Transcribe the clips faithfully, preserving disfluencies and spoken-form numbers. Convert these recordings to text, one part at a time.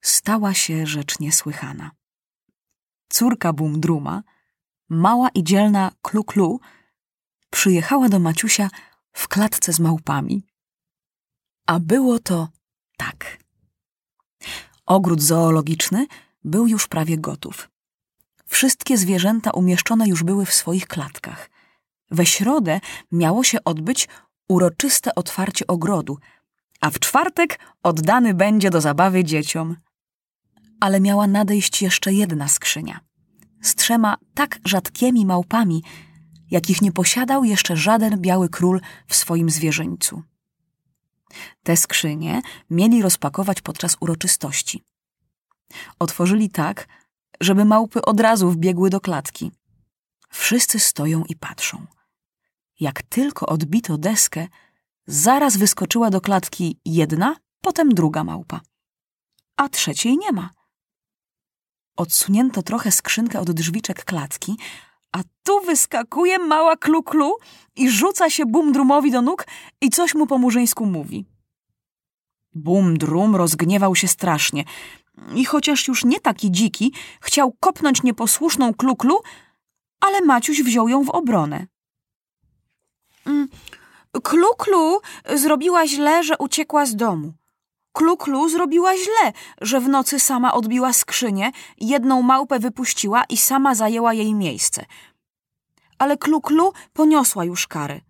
stała się rzecz niesłychana. Córka Bumdruma, mała i dzielna Klu-Klu, przyjechała do Maciusia w klatce z małpami. A było to tak. Ogród zoologiczny był już prawie gotów. Wszystkie zwierzęta umieszczone już były w swoich klatkach. We środę miało się odbyć uroczyste otwarcie ogrodu, a w czwartek oddany będzie do zabawy dzieciom. Ale miała nadejść jeszcze jedna skrzynia, z trzema tak rzadkimi małpami, jakich nie posiadał jeszcze żaden biały król w swoim zwierzyńcu. Te skrzynie mieli rozpakować podczas uroczystości. Otworzyli tak, żeby małpy od razu wbiegły do klatki. Wszyscy stoją i patrzą. Jak tylko odbito deskę, zaraz wyskoczyła do klatki jedna, potem druga małpa. A trzeciej nie ma. Odsunięto trochę skrzynkę od drzwiczek klatki, a tu wyskakuje mała Klu-Klu i rzuca się Bumdrumowi do nóg i coś mu po murzyńsku mówi. Bumdrum rozgniewał się strasznie i chociaż już nie taki dziki, chciał kopnąć nieposłuszną Klu-Klu, ale Maciuś wziął ją w obronę. Klu-Klu zrobiła źle, że uciekła z domu. Klu-Klu zrobiła źle, że w nocy sama odbiła skrzynię, jedną małpę wypuściła i sama zajęła jej miejsce. Ale Klu-Klu poniosła już kary.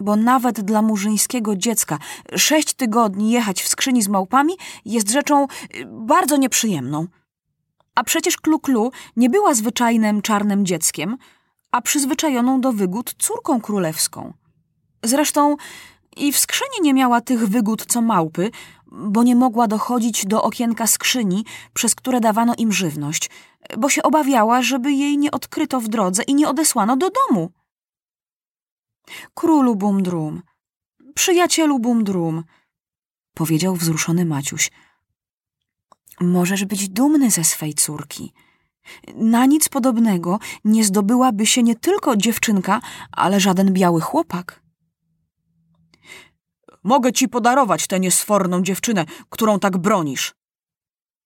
Bo nawet dla murzyńskiego dziecka sześć tygodni jechać w skrzyni z małpami jest rzeczą bardzo nieprzyjemną. A przecież Klu-Klu nie była zwyczajnym czarnym dzieckiem, a przyzwyczajoną do wygód córką królewską. Zresztą i w skrzyni nie miała tych wygód co małpy, bo nie mogła dochodzić do okienka skrzyni, przez które dawano im żywność, bo się obawiała, żeby jej nie odkryto w drodze i nie odesłano do domu. Królu Bumdrum, przyjacielu Bumdrum, powiedział wzruszony Maciuś. Możesz być dumny ze swej córki. Na nic podobnego nie zdobyłaby się nie tylko dziewczynka, ale żaden biały chłopak. Mogę ci podarować tę niesforną dziewczynę, którą tak bronisz,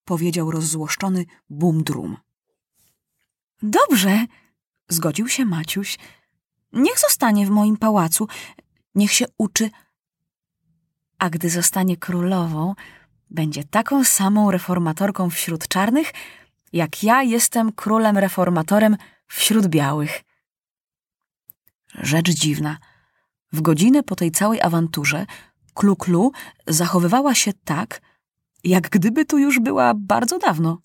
powiedział rozzłoszczony Bumdrum. Dobrze, zgodził się Maciuś. Niech zostanie w moim pałacu, niech się uczy. A gdy zostanie królową, będzie taką samą reformatorką wśród czarnych, jak ja jestem królem reformatorem wśród białych. Rzecz dziwna. W godzinę po tej całej awanturze Klu-Klu zachowywała się tak, jak gdyby tu już była bardzo dawno.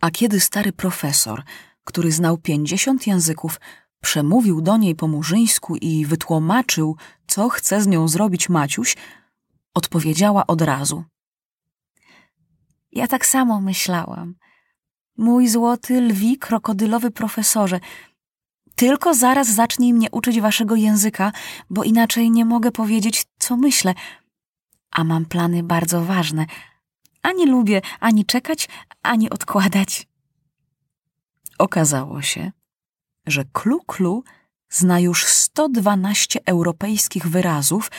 A kiedy stary profesor, który znał pięćdziesiąt języków, przemówił do niej po murzyńsku i wytłumaczył, co chce z nią zrobić Maciuś, odpowiedziała od razu. Ja tak samo myślałam. Mój złoty, lwi, krokodylowy profesorze, tylko zaraz zacznij mnie uczyć waszego języka, bo inaczej nie mogę powiedzieć, co myślę. A mam plany bardzo ważne. Ani lubię, ani czekać, ani odkładać. Okazało się, że Klu-Klu zna już sto dwanaście europejskich wyrazów,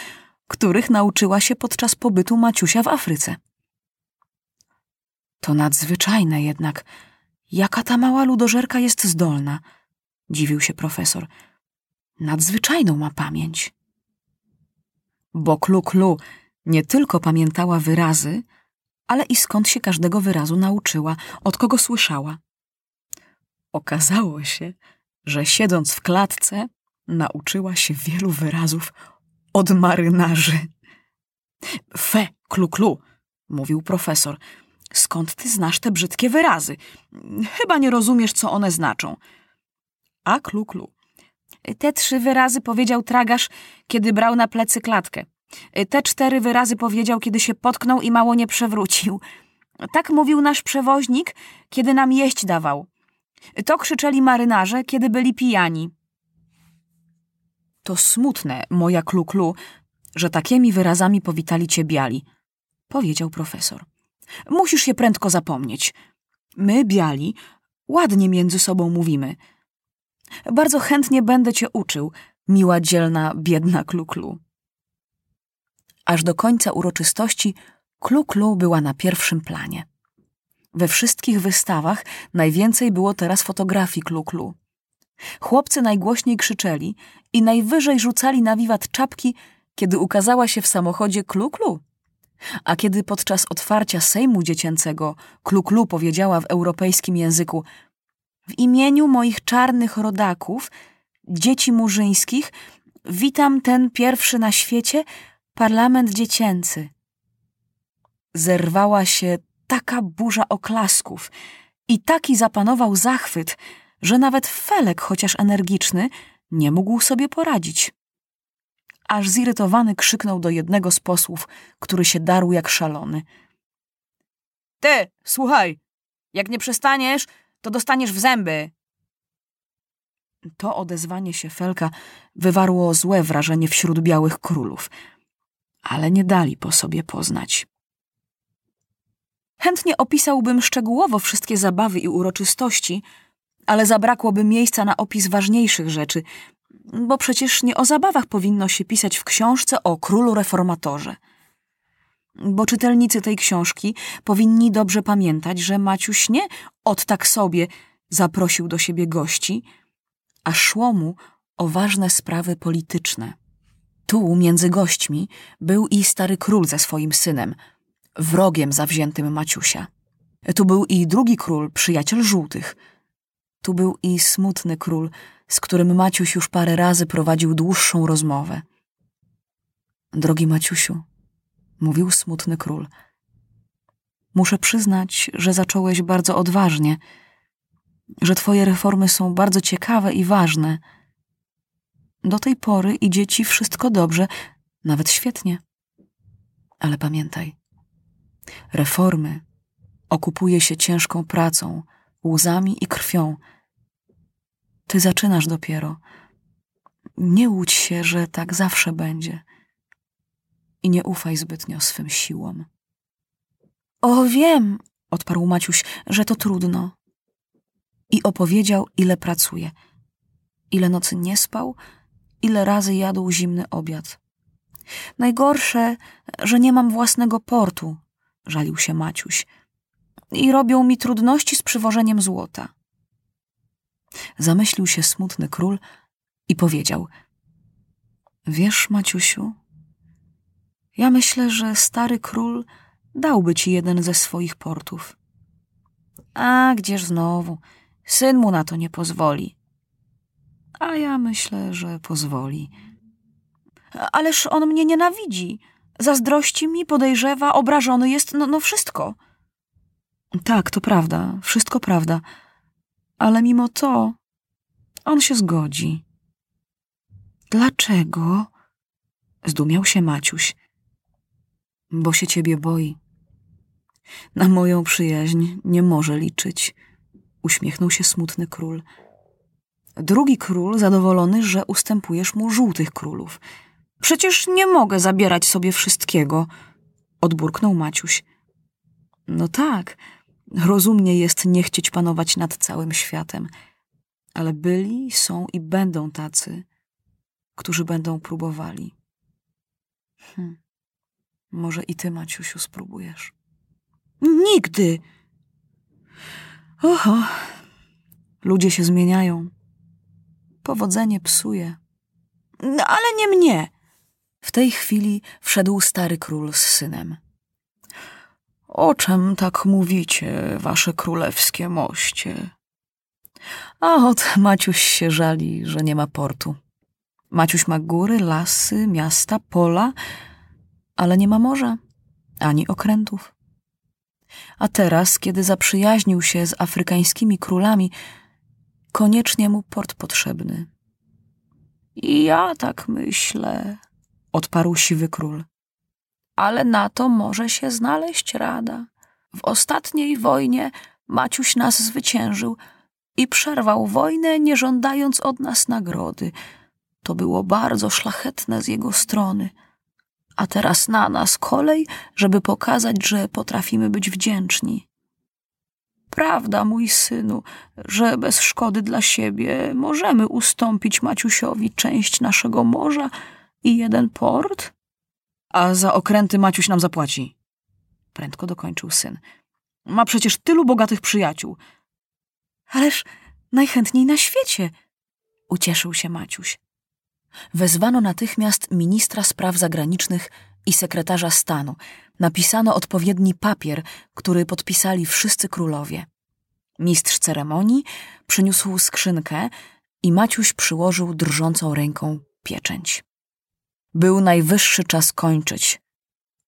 których nauczyła się podczas pobytu Maciusia w Afryce. To nadzwyczajne jednak. Jaka ta mała ludożerka jest zdolna? Dziwił się profesor. Nadzwyczajną ma pamięć. Bo Klu-Klu nie tylko pamiętała wyrazy, ale i skąd się każdego wyrazu nauczyła, od kogo słyszała. Okazało się, że siedząc w klatce nauczyła się wielu wyrazów od marynarzy. Fe, Klu-Klu, mówił profesor, skąd ty znasz te brzydkie wyrazy? Chyba nie rozumiesz, co one znaczą. A Klu-Klu. Te trzy wyrazy powiedział tragarz, kiedy brał na plecy klatkę. Te cztery wyrazy powiedział, kiedy się potknął i mało nie przewrócił. Tak mówił nasz przewoźnik, kiedy nam jeść dawał. To krzyczeli marynarze, kiedy byli pijani. To smutne, moja Klu-Klu, że takimi wyrazami powitali cię biali, powiedział profesor. Musisz je prędko zapomnieć. My, biali, ładnie między sobą mówimy. Bardzo chętnie będę cię uczył, miła, dzielna, biedna Klu-Klu. Aż do końca uroczystości Klu-Klu była na pierwszym planie. We wszystkich wystawach najwięcej było teraz fotografii Klu-Klu. Chłopcy najgłośniej krzyczeli i najwyżej rzucali na wiwat czapki, kiedy ukazała się w samochodzie Klu-Klu. A kiedy podczas otwarcia Sejmu Dziecięcego Klu-Klu powiedziała w europejskim języku: w imieniu moich czarnych rodaków, dzieci murzyńskich, witam ten pierwszy na świecie parlament dziecięcy. Zerwała się taka burza oklasków i taki zapanował zachwyt, że nawet Felek, chociaż energiczny, nie mógł sobie poradzić. Aż zirytowany krzyknął do jednego z posłów, który się darł jak szalony: ty, słuchaj, jak nie przestaniesz, to dostaniesz w zęby. To odezwanie się Felka wywarło złe wrażenie wśród białych królów, ale nie dali po sobie poznać. Chętnie opisałbym szczegółowo wszystkie zabawy i uroczystości, ale zabrakłoby miejsca na opis ważniejszych rzeczy, bo przecież nie o zabawach powinno się pisać w książce o królu reformatorze. Bo czytelnicy tej książki powinni dobrze pamiętać, że Maciuś nie od tak sobie zaprosił do siebie gości, a szło mu o ważne sprawy polityczne. Tu między gośćmi był i stary król ze swoim synem, wrogiem zawziętym Maciusia. Tu był i drugi król, przyjaciel żółtych. Tu był i smutny król, z którym Maciuś już parę razy prowadził dłuższą rozmowę. Drogi Maciusiu, mówił smutny król, muszę przyznać, że zacząłeś bardzo odważnie, że twoje reformy są bardzo ciekawe i ważne. Do tej pory idzie ci wszystko dobrze, nawet świetnie. Ale pamiętaj, reformy okupuje się ciężką pracą, łzami i krwią. Ty zaczynasz dopiero. Nie łudź się, że tak zawsze będzie. I nie ufaj zbytnio swym siłom. O, wiem, odparł Maciuś, że to trudno. I opowiedział, ile pracuje. Ile nocy nie spał, ile razy jadł zimny obiad. Najgorsze, że nie mam własnego portu, żalił się Maciuś. I robią mi trudności z przywożeniem złota. Zamyślił się smutny król i powiedział: wiesz, Maciusiu, ja myślę, że stary król dałby ci jeden ze swoich portów. A gdzież znowu? Syn mu na to nie pozwoli. A ja myślę, że pozwoli. Ależ on mnie nienawidzi. Zazdrości mi, podejrzewa, obrażony jest, no, no wszystko. Tak, to prawda, wszystko prawda. Ale mimo to on się zgodzi. Dlaczego? Zdumiał się Maciuś. Bo się ciebie boi. Na moją przyjaźń nie może liczyć. Uśmiechnął się smutny król. Drugi król zadowolony, że ustępujesz mu żółtych królów. Przecież nie mogę zabierać sobie wszystkiego, odburknął Maciuś. No tak, rozumnie jest nie chcieć panować nad całym światem, ale byli, są i będą tacy, którzy będą próbowali. Hm. Może i ty, Maciusiu, spróbujesz. Nigdy! Oho, ludzie się zmieniają. Powodzenie psuje. No, ale nie mnie! W tej chwili wszedł stary król z synem. O czym tak mówicie, wasze królewskie moście? A ot, Maciuś się żali, że nie ma portu. Maciuś ma góry, lasy, miasta, pola, ale nie ma morza, ani okrętów. A teraz, kiedy zaprzyjaźnił się z afrykańskimi królami, koniecznie mu port potrzebny. I ja tak myślę, odparł siwy król. Ale na to może się znaleźć rada. W ostatniej wojnie Maciuś nas zwyciężył i przerwał wojnę, nie żądając od nas nagrody. To było bardzo szlachetne z jego strony. A teraz na nas kolej, żeby pokazać, że potrafimy być wdzięczni. Prawda, mój synu, że bez szkody dla siebie możemy ustąpić Maciusiowi część naszego morza i jeden port? A za okręty Maciuś nam zapłaci. prędko dokończył syn. Ma przecież tylu bogatych przyjaciół. Ależ najchętniej na świecie, ucieszył się Maciuś. Wezwano natychmiast ministra spraw zagranicznych i sekretarza stanu. Napisano odpowiedni papier, który podpisali wszyscy królowie. Mistrz ceremonii przyniósł skrzynkę i Maciuś przyłożył drżącą ręką pieczęć. Był najwyższy czas kończyć,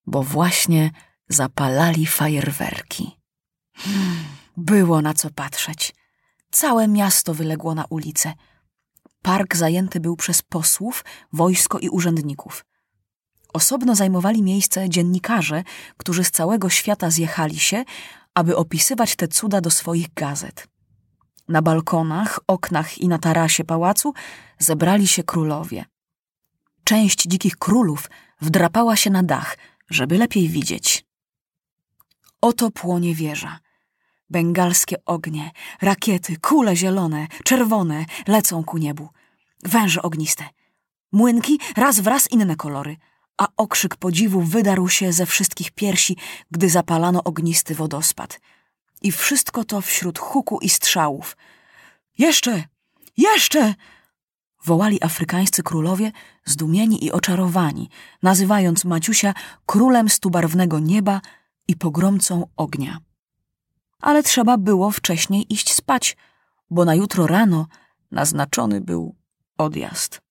bo właśnie zapalali fajerwerki. Było na co patrzeć. Całe miasto wyległo na ulicę. Park zajęty był przez posłów, wojsko i urzędników. Osobno zajmowali miejsce dziennikarze, którzy z całego świata zjechali się, aby opisywać te cuda do swoich gazet. Na balkonach, oknach i na tarasie pałacu zebrali się królowie. Część dzikich królów wdrapała się na dach, żeby lepiej widzieć. Oto płonie wieża. Bengalskie ognie, rakiety, kule zielone, czerwone lecą ku niebu. Węże ogniste. Młynki raz wraz inne kolory, a okrzyk podziwu wydarł się ze wszystkich piersi, gdy zapalano ognisty wodospad. I wszystko to wśród huku i strzałów. Jeszcze! Jeszcze! Wołali afrykańscy królowie, zdumieni i oczarowani, nazywając Maciusia królem stubarwnego nieba i pogromcą ognia. Ale trzeba było wcześniej iść spać, bo na jutro rano naznaczony był odjazd.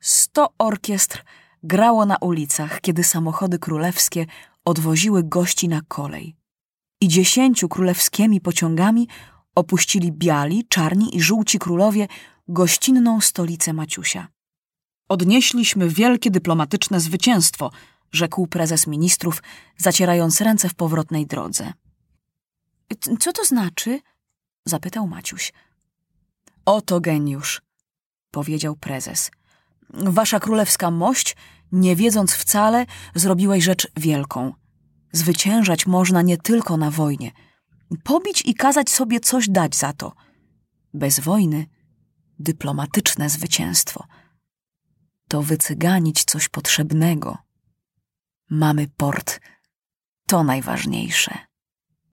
Sto orkiestr grało na ulicach, kiedy samochody królewskie odwoziły gości na kolej. I dziesięciu królewskimi pociągami opuścili biali, czarni i żółci królowie gościnną stolicę Maciusia. Odnieśliśmy wielkie dyplomatyczne zwycięstwo, rzekł prezes ministrów, zacierając ręce w powrotnej drodze. Co to znaczy? Zapytał Maciuś. Oto geniusz, powiedział prezes. Wasza królewska mość, nie wiedząc wcale, zrobiłeś rzecz wielką. Zwyciężać można nie tylko na wojnie. Pobić i kazać sobie coś dać za to. Bez wojny dyplomatyczne zwycięstwo. To wycyganić coś potrzebnego. Mamy port. To najważniejsze.